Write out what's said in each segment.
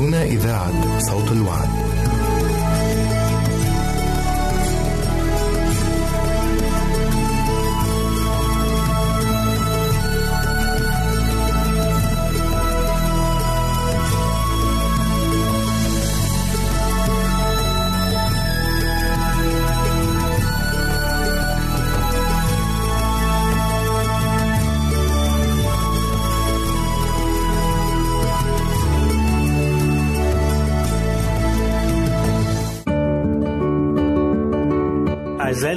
هنا إذاعة صوت الوعد. أعزائي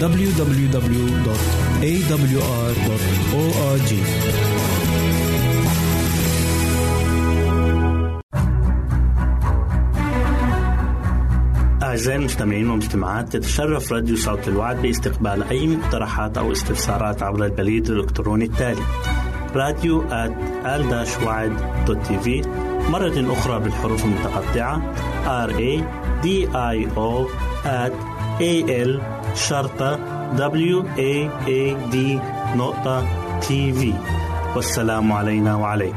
www.awr.org. أعزائي المستمعين والمستمعات، تتشرف راديو صوت الوعد باستقبال أي مقترحات أو استفسارات عبر البريد الإلكتروني التالي radio@al-waad.tv، مرة أخرى بالحروف المتقطعة radio@al-waad.tv. والسلام علينا وعليكم.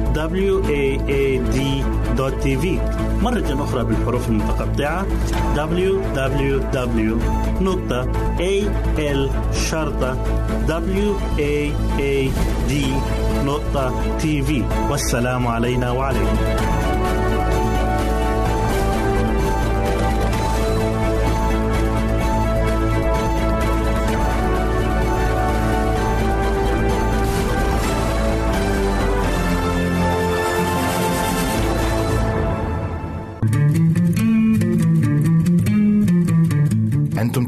مرة أخرى بالحروف المتقطعة www.al-waad.tv. والسلام علينا وعليكم. أنتم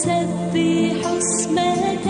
أسبح اسمك.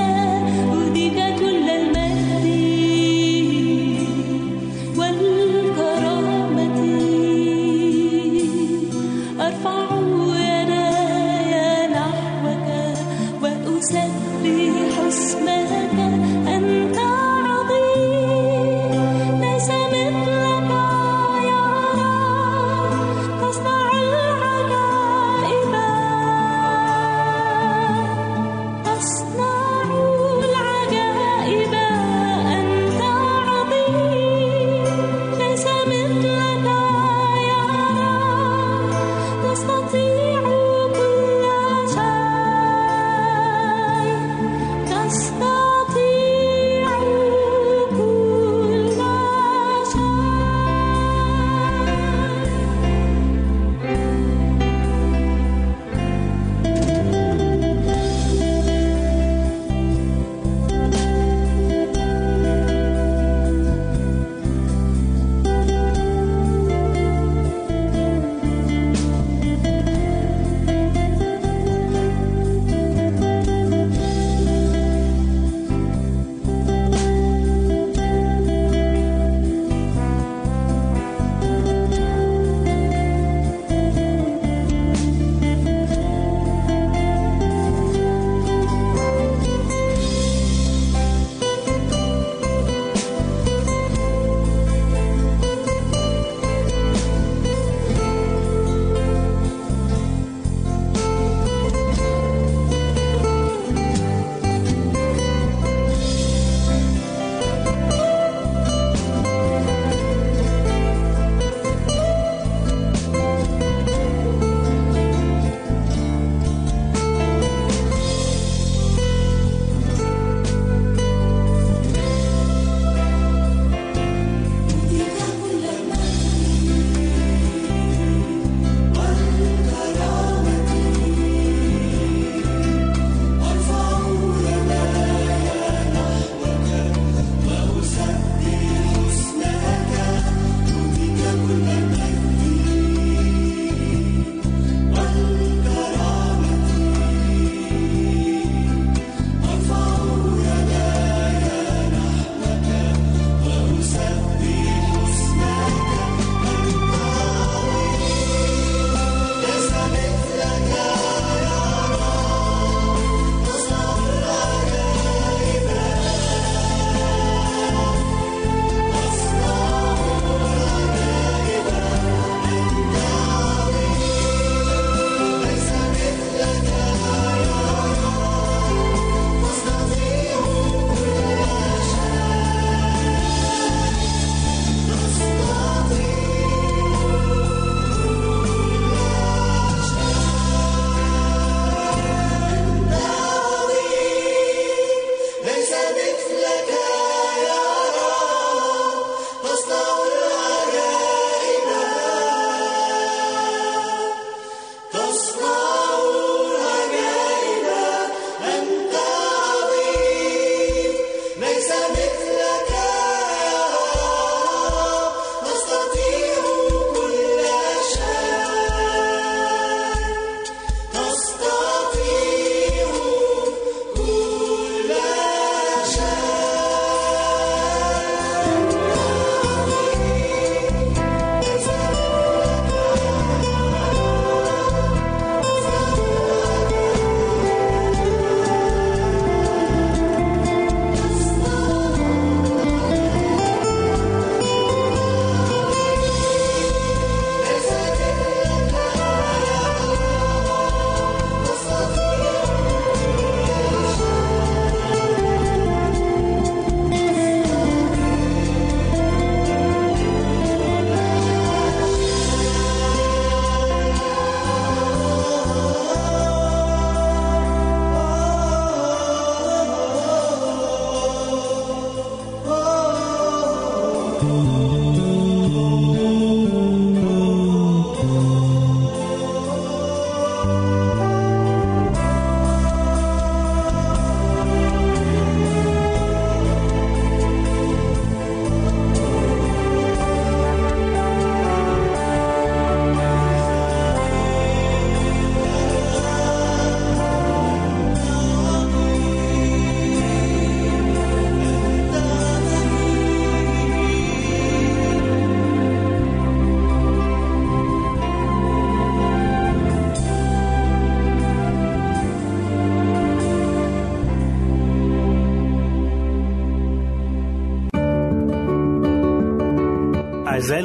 أعزائي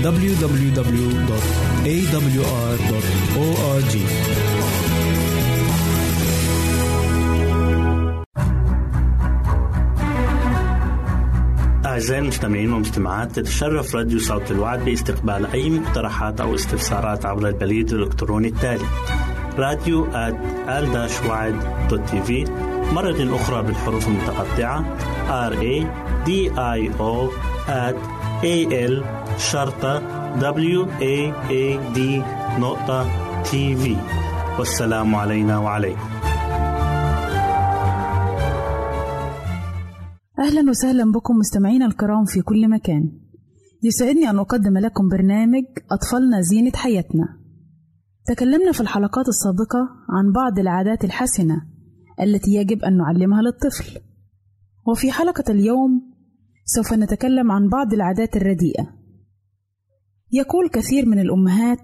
www.awr.org. أعزائي المستمعين والمستمعات، تتشرف راديو صوت الوعد باستقبال أي مقترحات أو استفسارات عبر البريد الإلكتروني التالي radio@al-waad.tv. مرة أخرى بالحروف المتقطعة RADIO@AL-WAAD.TV. والسلام علينا وعليكم. أهلا وسهلا بكم مستمعينا الكرام في كل مكان. يسعدني أن أقدم لكم برنامج أطفالنا زينة حياتنا. تكلمنا في الحلقات السابقة عن بعض العادات الحسنة التي يجب أن نعلمها للطفل، وفي حلقة اليوم سوف نتكلم عن بعض العادات الرديئة. يقول كثير من الأمهات: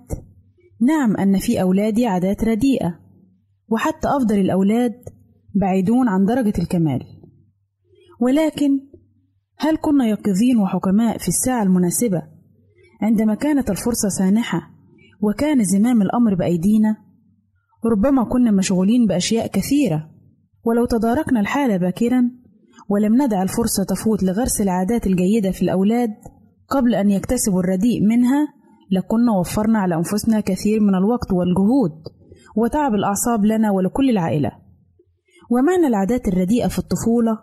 نعم أن في أولادي عادات رديئة، وحتى أفضل الأولاد بعيدون عن درجة الكمال، ولكن هل كنا يقظين وحكماء في الساعة المناسبة عندما كانت الفرصة سانحة وكان زمام الأمر بأيدينا؟ ربما كنا مشغولين بأشياء كثيرة، ولو تداركنا الحالة باكرا ولم ندع الفرصة تفوت لغرس العادات الجيدة في الأولاد قبل أن يكتسبوا الرديء منها، لكنا وفرنا على أنفسنا كثير من الوقت والجهود وتعب الأعصاب لنا ولكل العائلة. ومعنى العادات الرديئة في الطفولة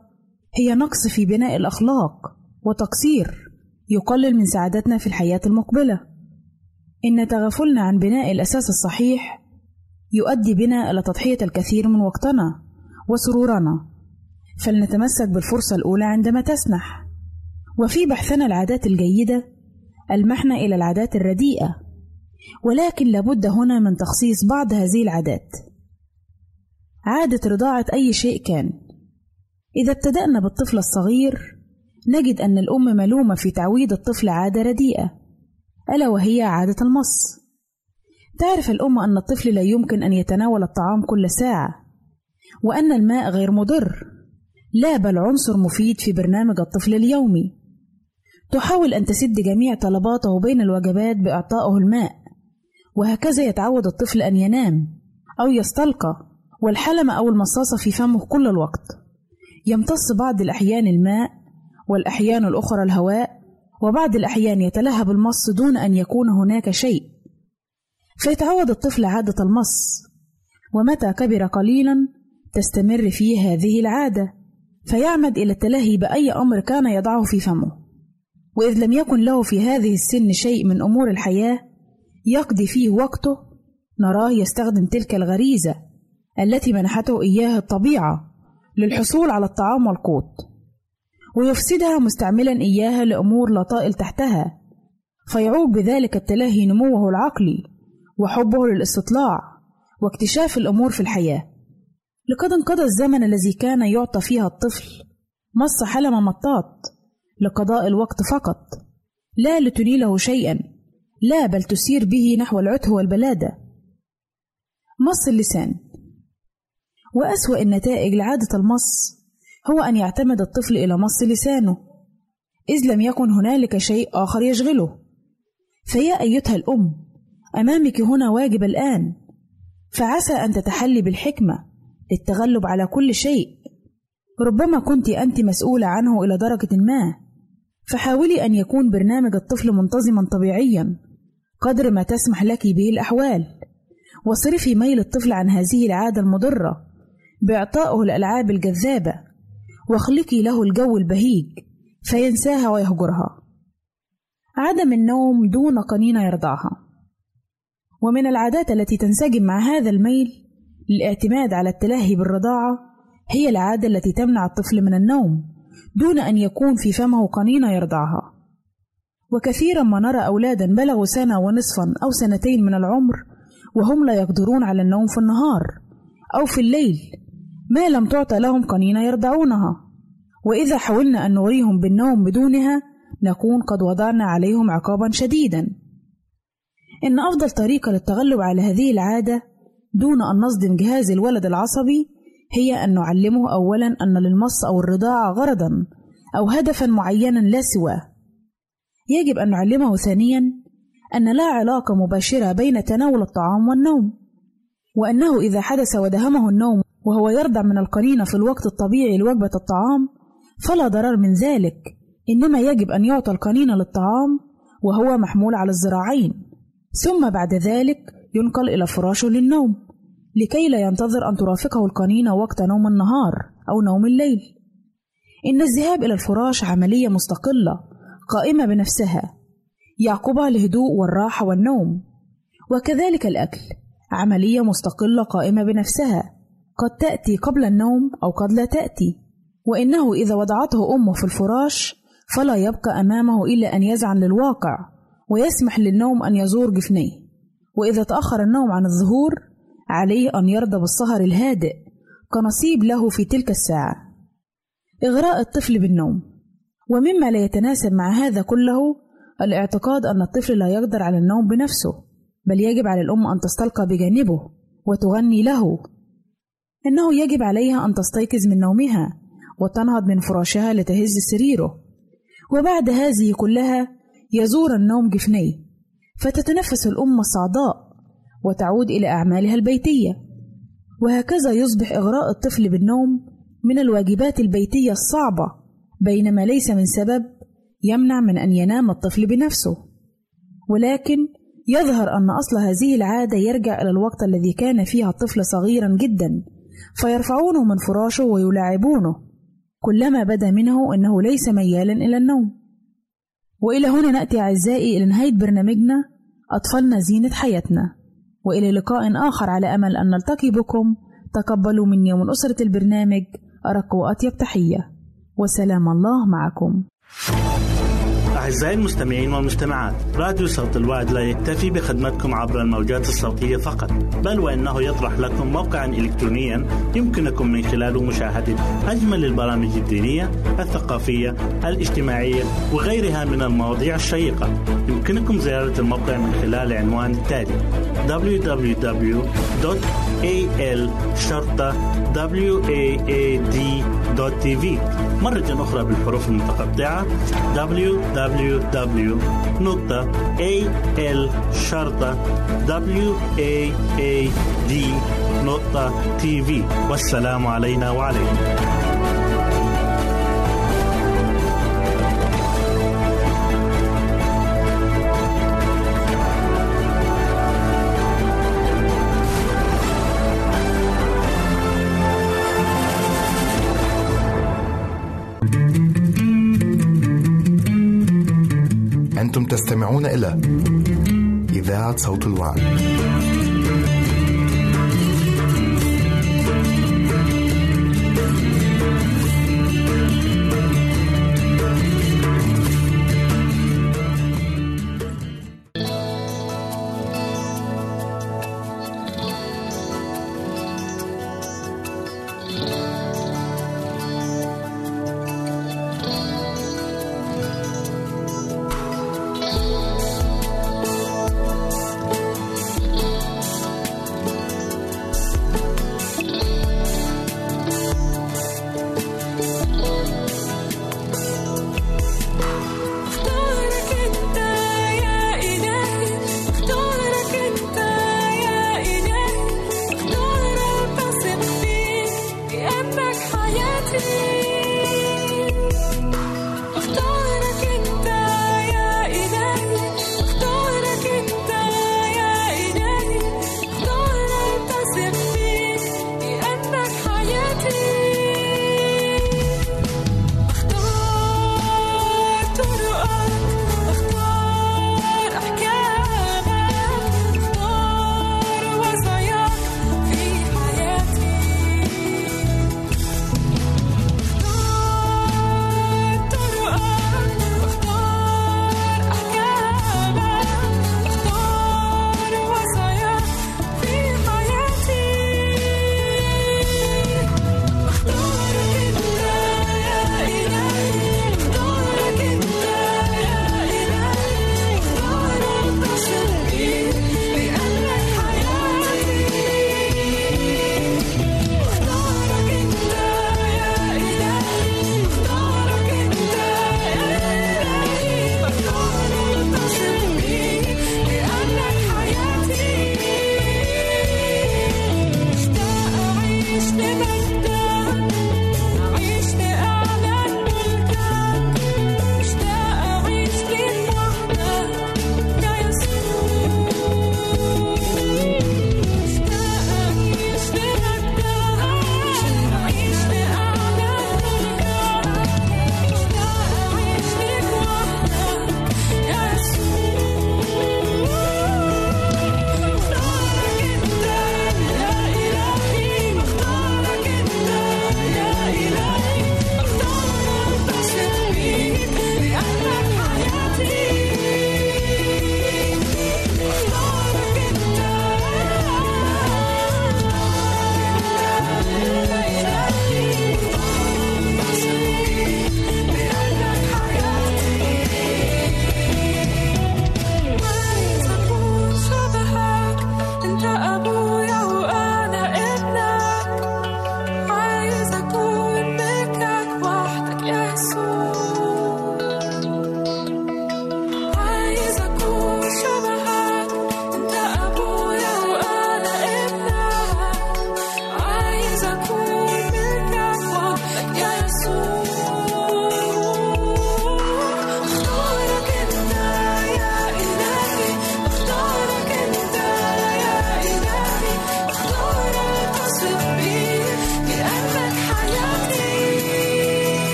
هي نقص في بناء الأخلاق وتقصير يقلل من سعادتنا في الحياة المقبلة. إن تغافلنا عن بناء الأساس الصحيح يؤدي بنا إلى تضحية الكثير من وقتنا وسرورنا، فلنتمسك بالفرصة الأولى عندما تسنح. وفي بحثنا العادات الجيدة ألمحنا إلى العادات الرديئة، ولكن لابد هنا من تخصيص بعض هذه العادات. عادة رضاعة أي شيء كان. إذا ابتدأنا بالطفل الصغير نجد أن الأم ملومة في تعويد الطفل عادة رديئة، ألا وهي عادة المص. تعرف الأم أن الطفل لا يمكن أن يتناول الطعام كل ساعة، وأن الماء غير مضر، لا بل عنصر مفيد في برنامج الطفل اليومي. تحاول أن تسد جميع طلباته بين الوجبات بإعطائه الماء، وهكذا يتعود الطفل أن ينام أو يستلقى والحلمة أو المصاصة في فمه كل الوقت. يمتص بعض الأحيان الماء والأحيان الأخرى الهواء، وبعض الأحيان يتلهب المص دون أن يكون هناك شيء، فيتعود الطفل عادة المص. ومتى كبر قليلا تستمر فيه هذه العادة، فيعمد إلى التلهي بأي أمر كان يضعه في فمه. وإذ لم يكن له في هذه السن شيء من أمور الحياة يقضي فيه وقته، نراه يستخدم تلك الغريزة التي منحته إياها الطبيعة للحصول على الطعام والقوت، ويفسدها مستعملا إياها لأمور لا طائل تحتها، فيعوق بذلك التلهي نموه العقلي وحبه للاستطلاع واكتشاف الأمور في الحياة. لقد انقضى الزمن الذي كان يعطى فيها الطفل مص حلم مطاط لقضاء الوقت فقط، لا لتنيله شيئا، لا بل تسير به نحو العته والبلادة. مص اللسان. وأسوأ النتائج لعادة المص هو أن يعتمد الطفل إلى مص لسانه، إذ لم يكن هنالك شيء آخر يشغله. فيا أيتها الأم، أمامك هنا واجب الآن، فعسى أن تتحلي بالحكمة للتغلب على كل شيء ربما كنت أنت مسؤولة عنه إلى درجة ما. فحاولي أن يكون برنامج الطفل منتظما طبيعيا قدر ما تسمح لك به الأحوال، واصرفي ميل الطفل عن هذه العادة المضرة بإعطائه الألعاب الجذابة، واخلقي له الجو البهيج فينساها ويهجرها. عدم النوم دون قنينة يرضعها. ومن العادات التي تنسجم مع هذا الميل للاعتماد على التلهي بالرضاعة هي العادة التي تمنع الطفل من النوم دون أن يكون في فمه قنينة يرضعها. وكثيرا ما نرى أولادا بلغوا سنة ونصفا أو سنتين من العمر وهم لا يقدرون على النوم في النهار أو في الليل ما لم تعطى لهم قنينة يرضعونها، وإذا حاولنا أن نوريهم بالنوم بدونها نكون قد وضعنا عليهم عقابا شديدا. إن أفضل طريقة للتغلب على هذه العادة دون أن نصدم جهاز الولد العصبي هي أن نعلمه أولا أن للمص أو الرضاعة غرضا أو هدفا معينا لا سواه. يجب أن نعلمه ثانيا أن لا علاقة مباشرة بين تناول الطعام والنوم، وأنه إذا حدث ودهمه النوم وهو يرضع من القنينة في الوقت الطبيعي لوجبة الطعام فلا ضرر من ذلك، إنما يجب أن يعطى القنينة للطعام وهو محمول على الذراعين، ثم بعد ذلك ينقل إلى فراشه للنوم لكي لا ينتظر أن ترافقه القنينة وقت نوم النهار أو نوم الليل. إن الذهاب إلى الفراش عملية مستقلة قائمة بنفسها يعقبها الهدوء والراحة والنوم، وكذلك الأكل عملية مستقلة قائمة بنفسها قد تأتي قبل النوم أو قد لا تأتي، وإنه إذا وضعته أمه في الفراش فلا يبقى أمامه إلا أن يزعن للواقع ويسمح للنوم أن يزور جفنيه، وإذا تأخر النوم عن الظهور عليه أن يرضى بالسهر الهادئ كنصيب له في تلك الساعة. إغراء الطفل بالنوم. ومما لا يتناسب مع هذا كله الاعتقاد أن الطفل لا يقدر على النوم بنفسه، بل يجب على الأم أن تستلقى بجانبه وتغني له. إنه يجب عليها أن تستيقظ من نومها وتنهض من فراشها لتهز سريره، وبعد هذه كلها يزور النوم جفنيه فتتنفس الأم الصعداء وتعود إلى أعمالها البيتية. وهكذا يصبح إغراء الطفل بالنوم من الواجبات البيتية الصعبة، بينما ليس من سبب يمنع من أن ينام الطفل بنفسه، ولكن يظهر أن أصل هذه العادة يرجع إلى الوقت الذي كان فيها الطفل صغيرا جدا فيرفعونه من فراشه ويلاعبونه، كلما بدا منه أنه ليس ميالا إلى النوم. وإلى هنا نأتي أعزائي إلى نهاية برنامجنا أطفالنا زينة حياتنا، وإلى لقاء آخر على أمل أن نلتقي بكم. تقبلوا مني ومن أسرة البرنامج أرق وأطيب تحية، وسلام الله معكم. أعزائي المستمعين والمجتمعات، راديو صوت الوعد لا يكتفي بخدمتكم عبر الموجات الصوتية فقط، بل وأنه يطرح لكم موقعا إلكترونيا يمكنكم من خلاله مشاهدة أجمل البرامج الدينية، الثقافية، الاجتماعية وغيرها من المواضيع الشيقة. يمكنكم زيارة الموقع من خلال العنوان التالي: www.al-waad.tv. مرة أخرى بالحروف المتقطعة: www.al-waad.tv. والسلام علينا وعليكم. أنتم تستمعون إلى إذاعة صوت الوعد.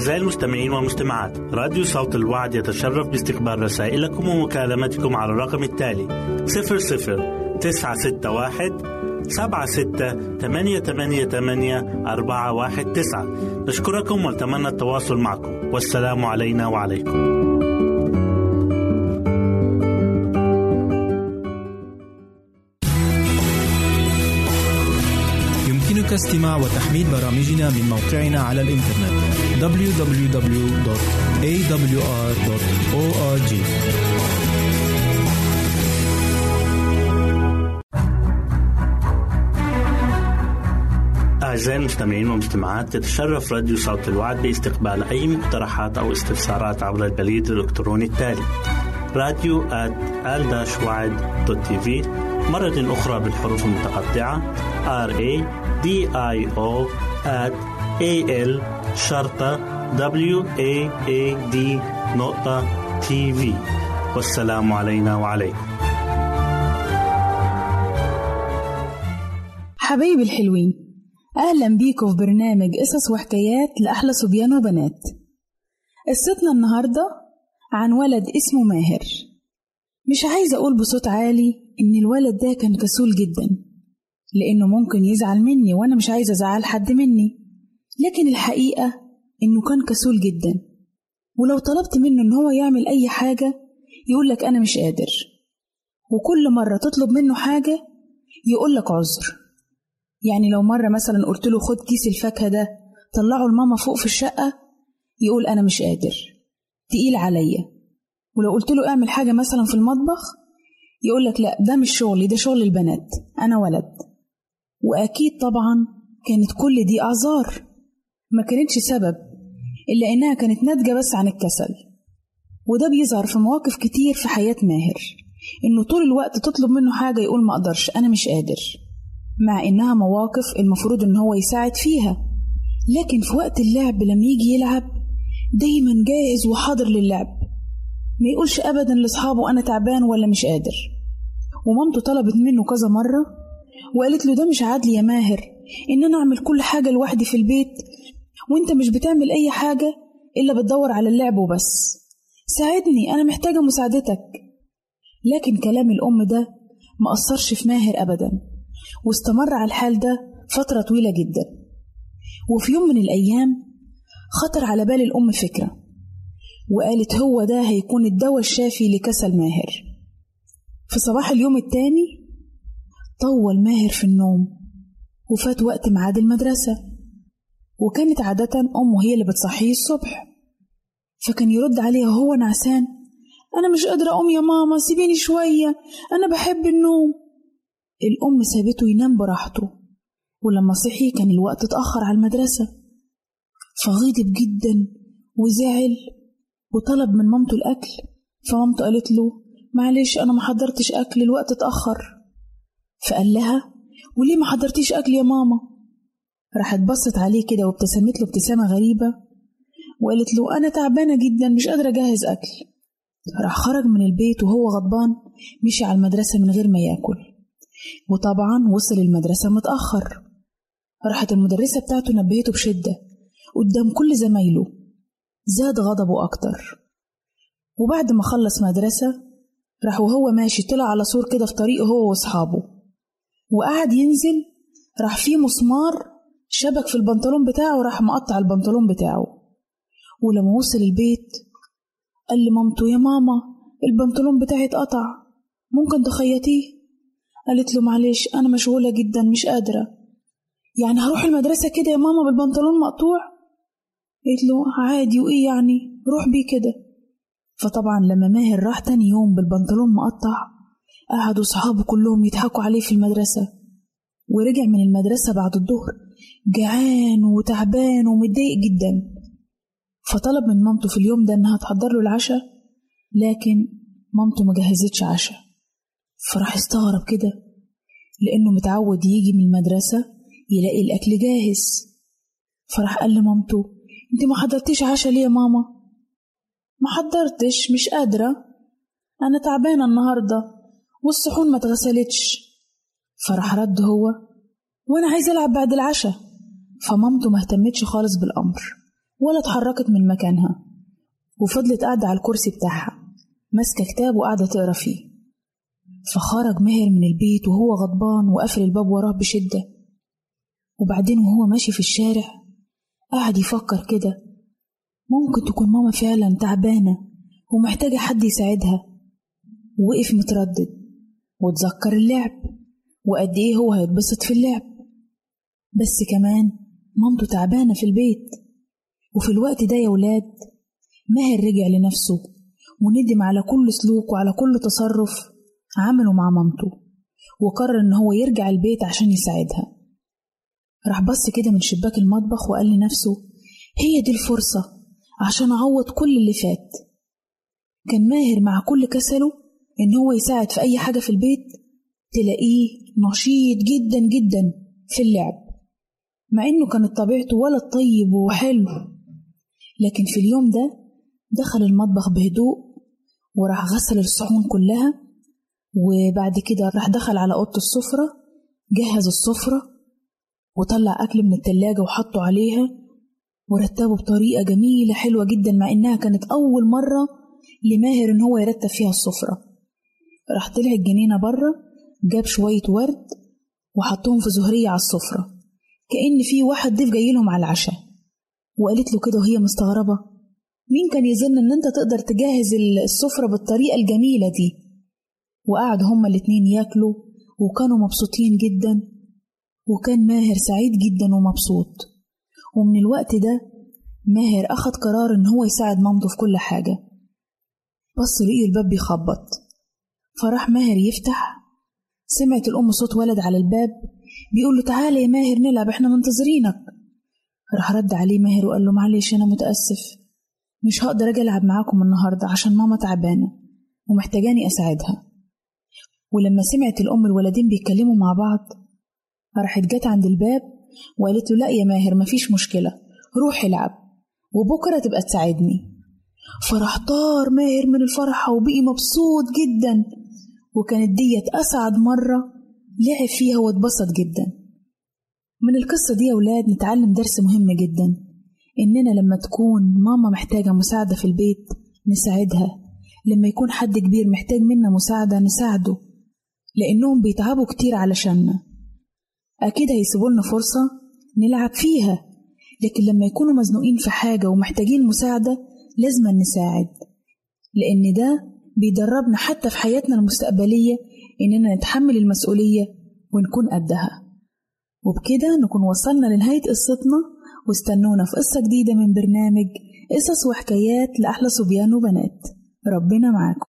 أعزائي المستمعين والمستمعات، راديو صوت الوعد يتشرف باستقبال رسائلكم ومكالمتكم على الرقم التالي 00961 76 88 419. نشكركم ونتمنى التواصل معكم، والسلام علينا وعليكم. يمكنك استماع وتحميل برامجنا من موقعنا على الإنترنت www.awr.org. أعزائي المستمعين والمستمعات، تتشرف راديو صوت الوعد باستقبال أي مقترحات أو استفسارات عبر البريد الإلكتروني التالي radio@al-waad.tv، مرة أخرى بالحروف المتقطعة radio@al-waad.tv. والسلام علينا وعليكم. حبايبي الحلوين، أهلا بيكم في برنامج قصص وحكايات لأحلى صبيان وبنات. قصتنا النهاردة عن ولد اسمه ماهر. مش عايز أقول بصوت عالي إن الولد ده كان كسول جدا، لأنه ممكن يزعل مني وأنا مش عايز أزعل حد مني، لكن الحقيقة إنه كان كسول جدا، ولو طلبت منه إن هو يعمل أي حاجة يقولك أنا مش قادر، وكل مرة تطلب منه حاجة يقولك عذر. يعني لو مرة مثلا قلت له خد كيس الفاكهة ده طلعه الماما فوق في الشقة، يقول أنا مش قادر، تقيل عليا. ولو قلت له اعمل حاجة مثلا في المطبخ يقولك لا ده مش شغلي، ده شغل البنات، أنا ولد. وأكيد طبعا كانت كل دي أعذار، ما كانتش سبب، إلا إنها كانت ناتجة بس عن الكسل. وده بيظهر في مواقف كتير في حياة ماهر، إنه طول الوقت تطلب منه حاجة يقول ما أقدرش، أنا مش قادر، مع إنها مواقف المفروض إن هو يساعد فيها، لكن في وقت اللعب لما يجي يلعب دايما جاهز وحاضر للعب، ما يقولش أبدا لأصحابه أنا تعبان ولا مش قادر. ومامته طلبت منه كذا مرة وقالت له ده مش عادل يا ماهر إن أنا أعمل كل حاجة لوحدي في البيت وإنت مش بتعمل أي حاجة إلا بتدور على اللعب وبس، ساعدني أنا محتاجة مساعدتك. لكن كلام الأم ده ما أثرش في ماهر أبدا، واستمر على الحال ده فترة طويلة جدا. وفي يوم من الأيام خطر على بال الأم فكرة، وقالت هو ده هيكون الدواء الشافي لكسل ماهر. في صباح اليوم التاني طول ماهر في النوم، وفات وقت ميعاد المدرسة، وكانت عادة أمه هي اللي بتصحيه الصبح، فكان يرد عليها هو نعسان، أنا مش قادرة أقوم يا ماما، سيبيني شوية، أنا بحب النوم. الأم سابته ينام براحته، ولما صحي كان الوقت اتأخر على المدرسة، فغضب جدا وزعل وطلب من مامته الأكل. فمامته قالت له معلش أنا ما حضرتش أكل، الوقت اتأخر. فقال لها وليه ما حضرتيش أكل يا ماما؟ راحت بصت عليه كده وابتسمت له ابتسامة غريبة وقالت له أنا تعبانة جدا، مش قادرة أجهز أكل. راح خرج من البيت وهو غضبان، مشي على المدرسة من غير ما يأكل، وطبعا وصل المدرسة متأخر. راحت المدرسة بتاعته نبهته بشدة قدام كل زمايله، زاد غضبه أكتر. وبعد ما خلص مدرسة راح وهو ماشي طلع على سور كده في طريقه هو وأصحابه، وقعد ينزل، راح فيه مسمار شبك في البنطلون بتاعه وراح مقطع البنطلون بتاعه. ولما وصل البيت قال لمامته يا ماما البنطلون بتاعي اتقطع، ممكن تخيطيه؟ قالت له معلش أنا مشغولة جدا مش قادرة. يعني هروح المدرسة كده يا ماما بالبنطلون مقطوع؟ قلت له عادي، وإيه يعني، روح بيه كده. فطبعا لما ماهر راح تاني يوم بالبنطلون مقطع قعدوا صحابه كلهم يضحكوا عليه في المدرسة. ورجع من المدرسة بعد الظهر جعان وتعبان ومتضايق جدا، فطلب من مامته في اليوم ده إنها تحضر له العشاء، لكن مامته ما جهزتش عشاء. فراح استغرب كده، لأنه متعود يجي من المدرسة يلاقي الأكل جاهز. فراح قال لمامته انت ما حضرتيش عشاء ليه يا ماما؟ ما حضرتش، مش قادرة، أنا تعبانة النهاردة والصحون ما اتغسلتش. فراح رد هو وأنا عايز ألعب بعد العشاء. فمامته ما اهتمتش خالص بالأمر ولا اتحركت من مكانها، وفضلت قاعدة على الكرسي بتاعها ماسكة كتاب وقاعدة تقرأ فيه. فخرج ماهر من البيت وهو غضبان وقفل الباب وراه بشدة. وبعدين وهو ماشي في الشارع قاعد يفكر كده، ممكن تكون ماما فعلا تعبانة ومحتاجة حد يساعدها. ووقف متردد وتذكر اللعب وقد ايه هو هيتبسط في اللعب، بس كمان مامته تعبانة في البيت. وفي الوقت ده يا ولاد ماهر رجع لنفسه وندم على كل سلوك وعلى كل تصرف عمله مع مامته، وقرر ان هو يرجع البيت عشان يساعدها. راح بص كده من شباك المطبخ وقال لنفسه هي دي الفرصة عشان اعوض كل اللي فات. كان ماهر مع كل كسله ان هو يساعد في اي حاجة في البيت تلاقيه نشيط جدا جدا في اللعب، مع انه كانت طبيعته ولد طيب وحلو. لكن في اليوم ده دخل المطبخ بهدوء وراح غسل الصحون كلها، وبعد كده راح دخل على اوضه السفره، جهز السفره وطلع اكل من التلاجة وحطه عليها ورتبه بطريقه جميله حلوه جدا، مع انها كانت اول مره لماهر ان هو يرتب فيها السفره. راح طلع الجنينه بره، جاب شويه ورد وحطهم في زهريه على السفره كأن في واحد ضيف جايلهم على العشاء، وقالت له كده وهي مستغربة، مين كان يظن ان انت تقدر تجهز السفرة بالطريقة الجميلة دي؟ وقعد هما الاتنين ياكلوا وكانوا مبسوطين جدا، وكان ماهر سعيد جدا ومبسوط. ومن الوقت ده ماهر اخد قرار ان هو يساعد مامته في كل حاجة. بص لقي الباب بيخبط، فراح ماهر يفتح. سمعت الام صوت ولد على الباب بيقول له تعالى يا ماهر نلعب، احنا منتظرينك. راح رد عليه ماهر وقال له معلش انا متاسف، مش هقدر اجي العب معاكم النهارده عشان ماما تعبانه ومحتاجاني اساعدها. ولما سمعت الام الولدين بيتكلموا مع بعض راحت جت عند الباب وقالت له لا يا ماهر مفيش مشكله، روح العب وبكره تبقى تساعدني. فراح طار ماهر من الفرحه وبقي مبسوط جدا، وكانت ديت اسعد مره لعب فيها واتبسط جدا. من القصة دي يا ولاد نتعلم درس مهم جدا، إننا لما تكون ماما محتاجة مساعدة في البيت نساعدها، لما يكون حد كبير محتاج منا مساعدة نساعده، لأنهم بيتعبوا كتير علشاننا. أكيد هيسيبولنا فرصة نلعب فيها، لكن لما يكونوا مزنوقين في حاجة ومحتاجين مساعدة لازم نساعد، لأن ده بيدربنا حتى في حياتنا المستقبلية إننا نتحمل المسؤولية ونكون قدها. وبكده نكون وصلنا لنهاية قصتنا، واستنونا في قصة جديدة من برنامج قصص وحكايات لأحلى صبيان وبنات. ربنا معاكم.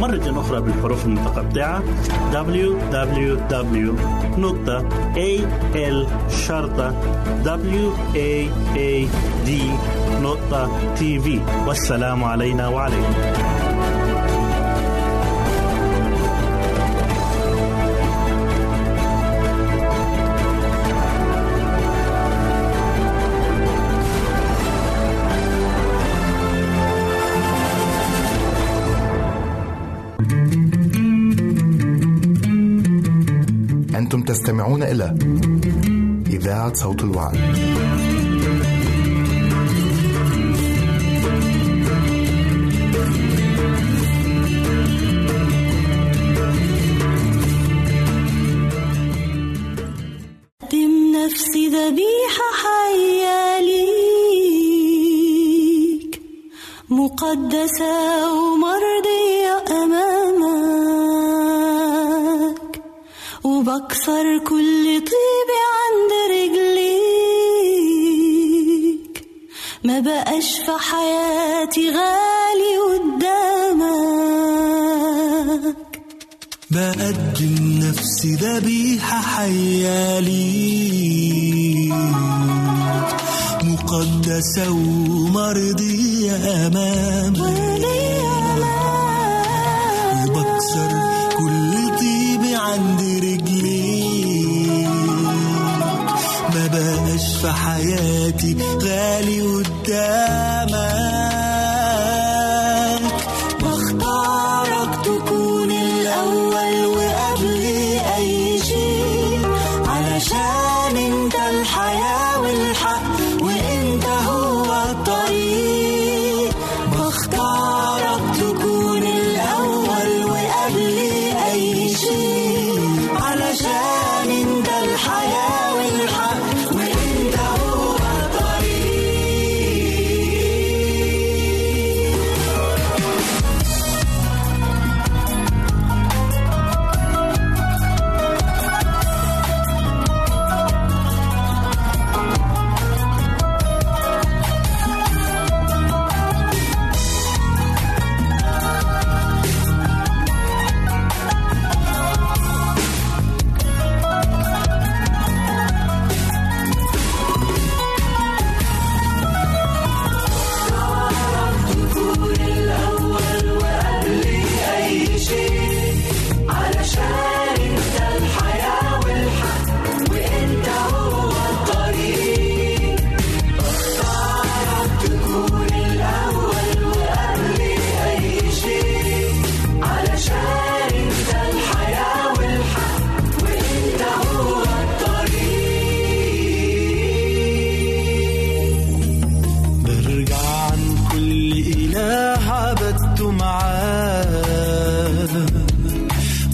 مرة أخرى بالحروف المتقطعة www.al-waad.tv. والسلام علينا وعليكم. أنتم تستمعون إلى إذاعة صوت الوعد. أكثر كل طيب عند رجليك، ما بقاش في حياتي غالي قدامك. بقدم نفسي ذبيحة حيالي مقدسة ومرضية أمامك، وبكسر كل طيب عند رجليك. ما بقاش في حياتي غالي قدامك،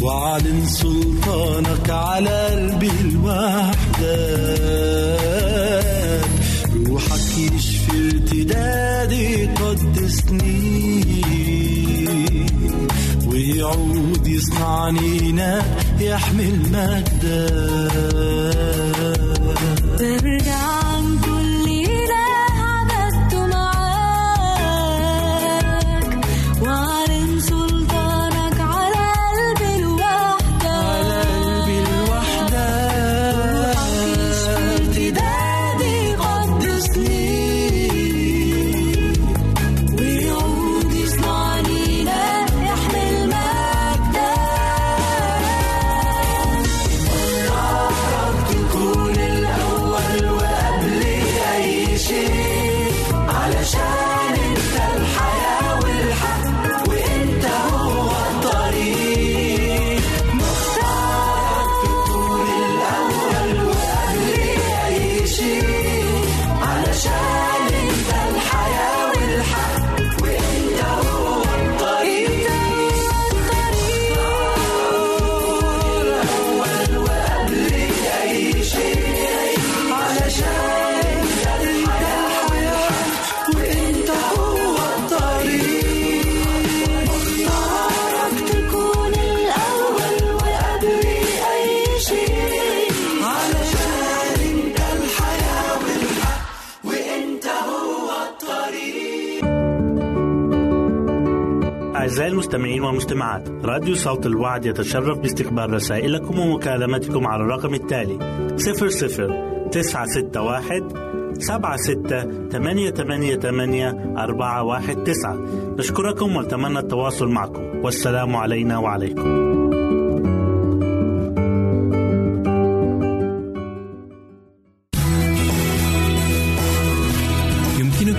وأعلن سلطانك على قلبي الوحدات. روحك يشفي ارتدادي، قدسني ويعود يصنعني نار يحمي المجدات. أعزائي المستمعين والمستمعات، راديو صوت الوعد يتشرف باستقبال رسائلكم ومكالمتكم على الرقم التالي 00961 76 88 8 419. نشكركم ونتمنى التواصل معكم، والسلام علينا وعليكم.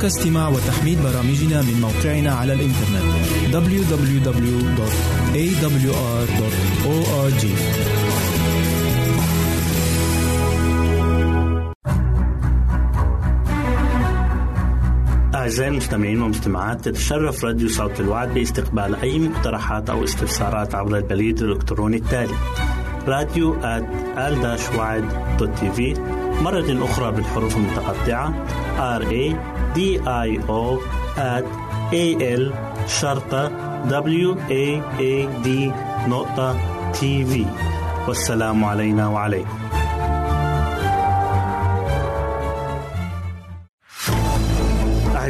استماع وتحميل برامجنا من موقعنا على الإنترنت www.awr.org. أعزائي المستمعين والمستمعات، تتشرف راديو صوت الوعد باستقبال أي مقترحات أو استفسارات عبر البريد الإلكتروني التالي radio@al-waad.tv، مرة أخرى بالحروف المتقطعة radio@al-waad.tv. والسلام علينا وعليكم.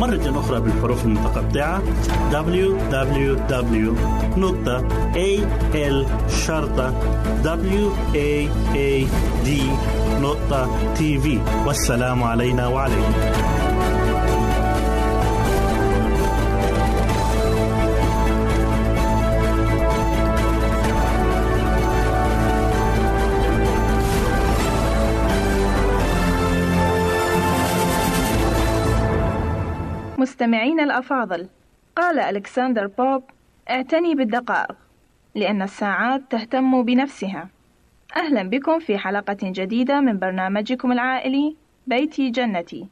مرة أخرى بالحروف المتقطعة: www.al-waad.tv. والسلام علينا وعليكم. مستمعين الأفاضل، قال ألكسندر بوب: اعتني بالدقائق لأن الساعات تهتم بنفسها. أهلا بكم في حلقة جديدة من برنامجكم العائلي بيتي جنتي،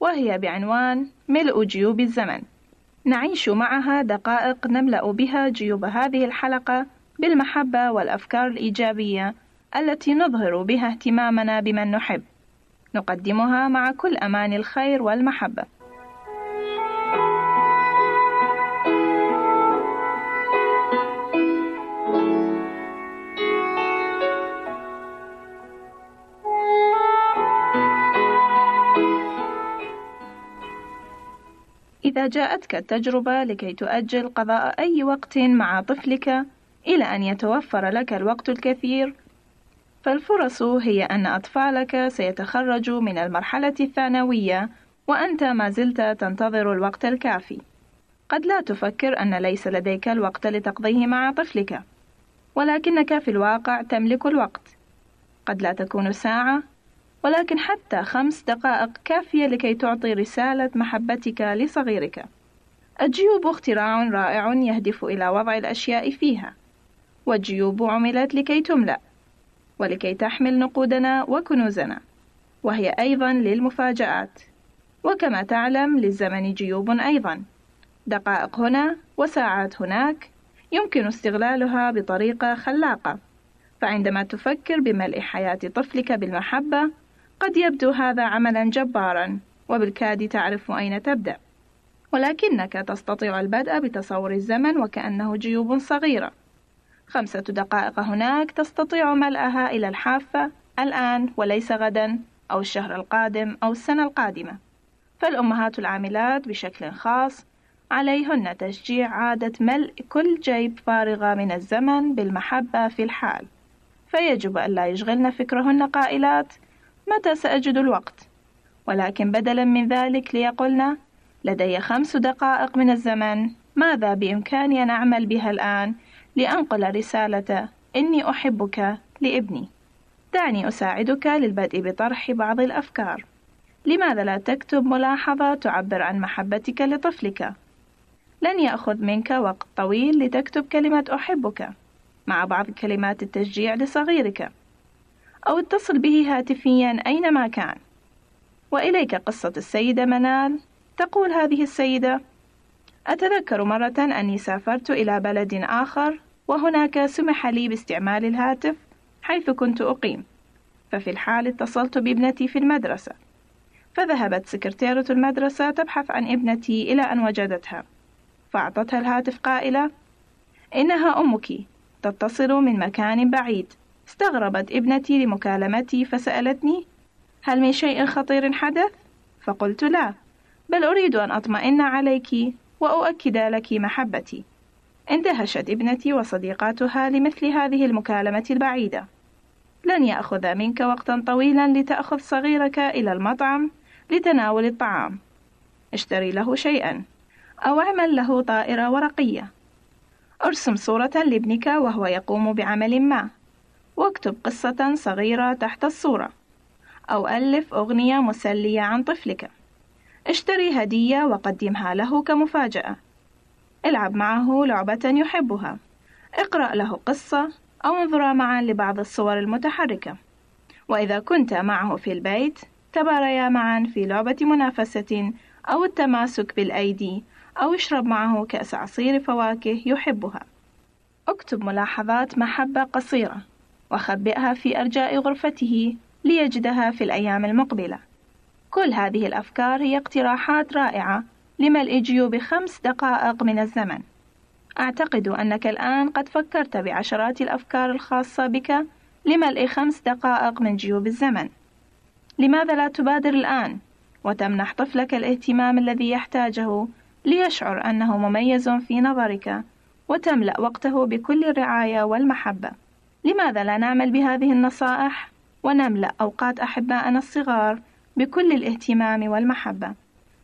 وهي بعنوان ملء جيوب الزمن. نعيش معها دقائق نملأ بها جيوب هذه الحلقة بالمحبة والأفكار الإيجابية التي نظهر بها اهتمامنا بمن نحب، نقدمها مع كل أمان الخير والمحبة. إذا جاءتك التجربة لكي تؤجل قضاء أي وقت مع طفلك إلى أن يتوفر لك الوقت الكثير، فالفرص هي أن أطفالك سيتخرجوا من المرحلة الثانوية وأنت ما زلت تنتظر الوقت الكافي. قد لا تفكر أن ليس لديك الوقت لتقضيه مع طفلك، ولكنك في الواقع تملك الوقت. قد لا تكون ساعة، ولكن حتى 5 دقائق كافية لكي تعطي رسالة محبتك لصغيرك. الجيوب اختراع رائع يهدف إلى وضع الأشياء فيها، والجيوب عملت لكي تملأ ولكي تحمل نقودنا وكنوزنا، وهي أيضا للمفاجآت. وكما تعلم للزمن جيوب أيضا، دقائق هنا وساعات هناك، يمكن استغلالها بطريقة خلاقة. فعندما تفكر بملء حياة طفلك بالمحبة، قد يبدو هذا عملا جبارا وبالكاد تعرف أين تبدأ، ولكنك تستطيع البدء بتصور الزمن وكأنه جيوب صغيرة. 5 دقائق هناك تستطيع ملئها إلى الحافة الآن وليس غدا أو الشهر القادم أو السنة القادمة. فالأمهات العاملات بشكل خاص عليهن تشجيع عادة ملء كل جيب فارغة من الزمن بالمحبة في الحال، فيجب ألا يشغلن فكرهن قائلات: متى سأجد الوقت؟ ولكن بدلا من ذلك ليقولن: لدي 5 دقائق من الزمن، ماذا بإمكاني أن أعمل بها الآن لأنقل رسالة إني أحبك لابني؟ دعني أساعدك للبدء بطرح بعض الأفكار. لماذا لا تكتب ملاحظة تعبر عن محبتك لطفلك؟ لن يأخذ منك وقت طويل لتكتب كلمة أحبك مع بعض كلمات التشجيع لصغيرك، أو اتصل به هاتفيا أينما كان. وإليك قصة السيدة منال. تقول هذه السيدة: أتذكر مرة أني سافرت إلى بلد آخر، وهناك سمح لي باستعمال الهاتف حيث كنت أقيم، ففي الحال اتصلت بابنتي في المدرسة، فذهبت سكرتيرة المدرسة تبحث عن ابنتي إلى أن وجدتها، فأعطتها الهاتف قائلة: إنها أمك تتصل من مكان بعيد. استغربت ابنتي لمكالمتي فسألتني: هل من شيء خطير حدث؟ فقلت: لا، بل أريد أن أطمئن عليك وأؤكد لك محبتي. اندهشت ابنتي وصديقاتها لمثل هذه المكالمة البعيدة. لن يأخذ منك وقتا طويلا لتأخذ صغيرك إلى المطعم لتناول الطعام. اشتري له شيئا أو اعمل له طائرة ورقية. ارسم صورة لابنك وهو يقوم بعمل ما، واكتب قصة صغيرة تحت الصورة، أو ألف أغنية مسلية عن طفلك. اشتري هدية وقدمها له كمفاجأة. العب معه لعبة يحبها. اقرأ له قصة أو انظرا معا لبعض الصور المتحركة. وإذا كنت معه في البيت، تباريا معا في لعبة منافسة أو التماسك بالأيدي أو اشرب معه كأس عصير فواكه يحبها. اكتب ملاحظات محبة قصيرة وخبئها في أرجاء غرفته ليجدها في الأيام المقبلة. كل هذه الأفكار هي اقتراحات رائعة لملء جيوب 5 دقائق من الزمن. أعتقد أنك الآن قد فكرت بعشرات الأفكار الخاصة بك لملء 5 دقائق من جيوب الزمن. لماذا لا تبادر الآن وتمنح طفلك الاهتمام الذي يحتاجه ليشعر أنه مميز في نظرك وتملأ وقته بكل الرعاية والمحبة؟ لماذا لا نعمل بهذه النصائح ونملأ أوقات أحبائنا الصغار بكل الاهتمام والمحبة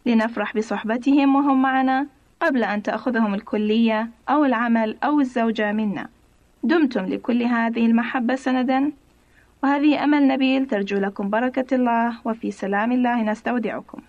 لنفرح بصحبتهم وهم معنا قبل أن تأخذهم الكلية أو العمل أو الزوجة منا. دمتم لكل هذه المحبة سندا، وهذه أمل نبيل ترجو لكم بركة الله، وفي سلام الله نستودعكم.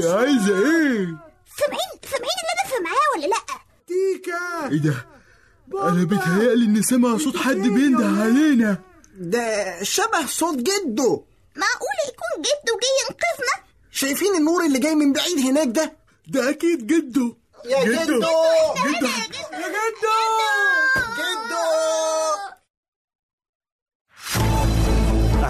عايزة ايه؟ سامعين اللي انا سامعاه ولا لا؟ تيكا ايه ده؟ انا بيتهيألي اني سامع صوت حد بينده علينا. ده شبه صوت جده. معقول يكون جده جاي ينقذنا؟ شايفين النور اللي جاي من بعيد هناك ده؟ ده اكيد جده. يا جده جده جده يا جده.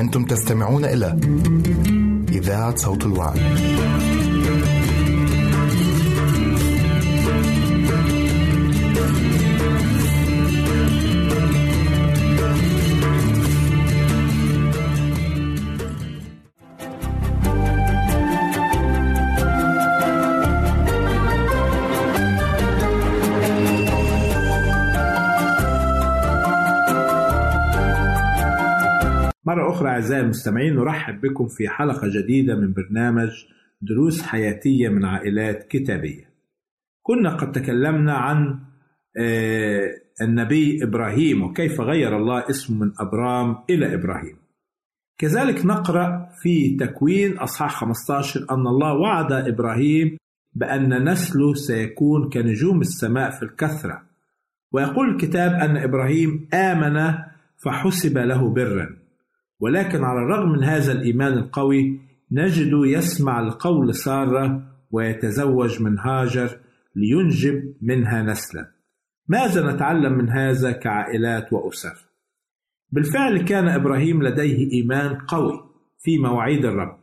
أنتم تستمعون إلى إذاعة صوت الوعد. مرة أخرى أعزائي المستمعين، نرحب بكم في حلقة جديدة من برنامج دروس حياتية من عائلات كتابية. كنا قد تكلمنا عن النبي إبراهيم وكيف غير الله اسمه من أبرام إلى إبراهيم. كذلك نقرأ في تكوين أصحاح 15 أن الله وعد إبراهيم بأن نسله سيكون كنجوم السماء في الكثرة، ويقول الكتاب أن إبراهيم آمن فحسب له برا، ولكن على الرغم من هذا الإيمان القوي نجد يسمع القول سارة ويتزوج من هاجر لينجب منها نسلا. ماذا نتعلم من هذا كعائلات وأسر؟ بالفعل كان إبراهيم لديه إيمان قوي في مواعيد الرب،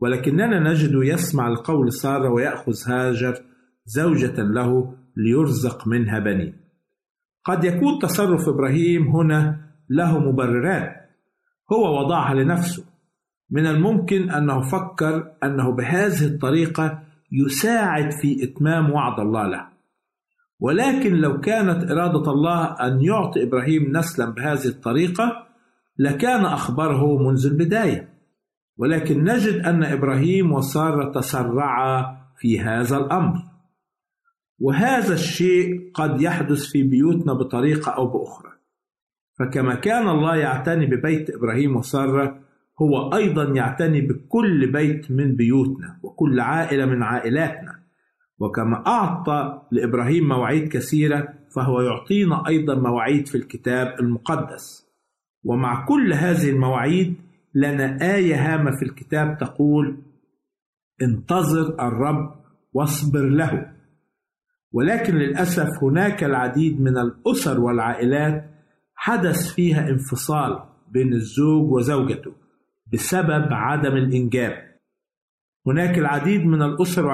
ولكننا نجد يسمع القول سارة ويأخذ هاجر زوجة له ليرزق منها بني. قد يكون تصرف إبراهيم هنا له مبررات هو وضعها لنفسه. من الممكن أنه فكر أنه بهذه الطريقة يساعد في إتمام وعد الله له، ولكن لو كانت إرادة الله أن يعطي إبراهيم نسلا بهذه الطريقة لكان أخبره منذ البداية، ولكن نجد أن إبراهيم وسارة تسرعا في هذا الأمر، وهذا الشيء قد يحدث في بيوتنا بطريقة أو بأخرى. فكما كان الله يعتني ببيت إبراهيم وسارة، هو أيضا يعتني بكل بيت من بيوتنا وكل عائلة من عائلاتنا، وكما أعطى لإبراهيم مواعيد كثيرة فهو يعطينا أيضا مواعيد في الكتاب المقدس. ومع كل هذه المواعيد لنا آية هامة في الكتاب تقول انتظر الرب واصبر له. ولكن للأسف هناك العديد من الأسر والعائلات حدث فيها انفصال بين الزوج وزوجته بسبب عدم الإنجاب. هناك العديد من الأسر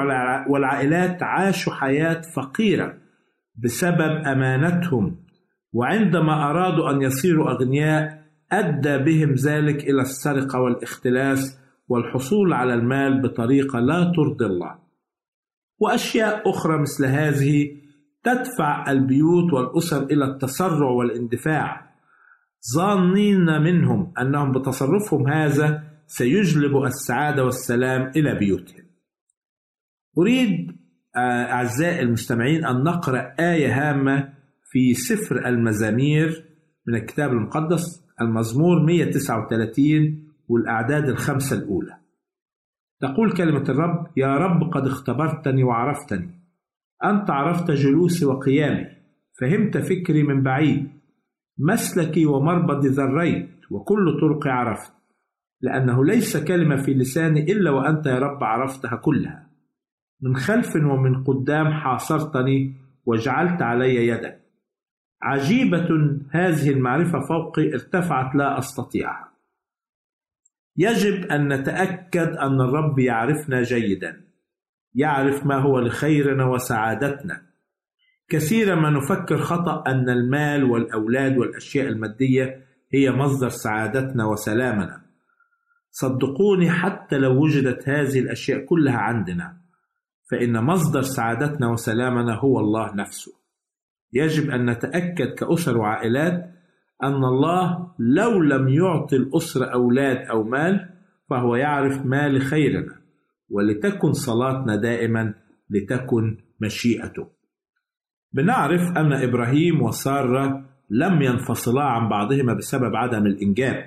والعائلات عاشوا حياة فقيرة بسبب أمانتهم، وعندما أرادوا أن يصيروا أغنياء أدى بهم ذلك إلى السرقة والاختلاس والحصول على المال بطريقة لا ترضي الله. وأشياء أخرى مثل هذه تدفع البيوت والأسر إلى التسرع والاندفاع، ظانين منهم أنهم بتصرفهم هذا سيجلب السعادة والسلام إلى بيوتهم. أريد أعزائي المستمعين أن نقرأ آية هامة في سفر المزامير من الكتاب المقدس، المزمور 139 والأعداد 5 الأولى. تقول كلمة الرب: يا رب قد اختبرتني وعرفتني، أنت عرفت جلوسي وقيامي، فهمت فكري من بعيد، مسلكي ومربضي ذريت، وكل طرقي عرفت، لأنه ليس كلمة في لساني إلا وأنت يا رب عرفتها كلها. من خلف ومن قدام حاصرتني وجعلت علي يدك. عجيبة هذه المعرفة فوقي، ارتفعت لا أستطيعها. يجب أن نتأكد أن الرب يعرفنا جيدا، يعرف ما هو لخيرنا وسعادتنا. كثيرا ما نفكر خطأ أن المال والأولاد والأشياء المادية هي مصدر سعادتنا وسلامنا. صدقوني، حتى لو وجدت هذه الأشياء كلها عندنا، فإن مصدر سعادتنا وسلامنا هو الله نفسه. يجب أن نتأكد كأسر وعائلات أن الله لو لم يعطي الأسر أولاد أو مال فهو يعرف ما لخيرنا، ولتكن صلاتنا دائما لتكن مشيئته. بنعرف أن إبراهيم وسارة لم ينفصلا عن بعضهما بسبب عدم الإنجاب،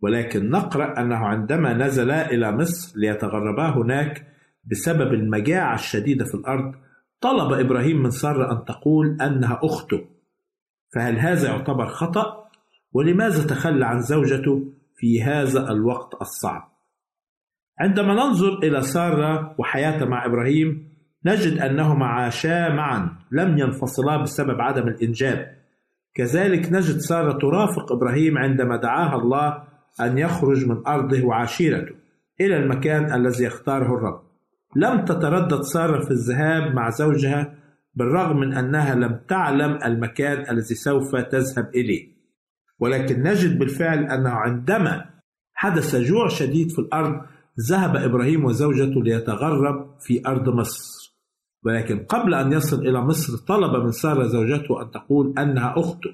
ولكن نقرأ أنه عندما نزلا إلى مصر ليتغربا هناك بسبب المجاعة الشديدة في الأرض، طلب إبراهيم من سارة أن تقول أنها أخته. فهل هذا يعتبر خطأ؟ ولماذا تخلى عن زوجته في هذا الوقت الصعب؟ عندما ننظر إلى سارة وحياتها مع إبراهيم نجد أنهما عاشا معا، لم ينفصلا بسبب عدم الإنجاب. كذلك نجد سارة ترافق إبراهيم عندما دعاها الله أن يخرج من أرضه وعشيرته إلى المكان الذي يختاره الرب. لم تتردد سارة في الذهاب مع زوجها بالرغم من أنها لم تعلم المكان الذي سوف تذهب إليه، ولكن نجد بالفعل أنه عندما حدث جوع شديد في الأرض ذهب إبراهيم وزوجته ليتغرب في أرض مصر. ولكن قبل أن يصل إلى مصر طلب من سارة زوجته أن تقول أنها أخته.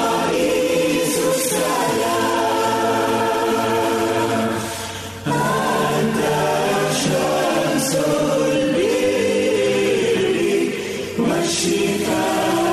رئيس السلام، أنت شمس البر والشفاء.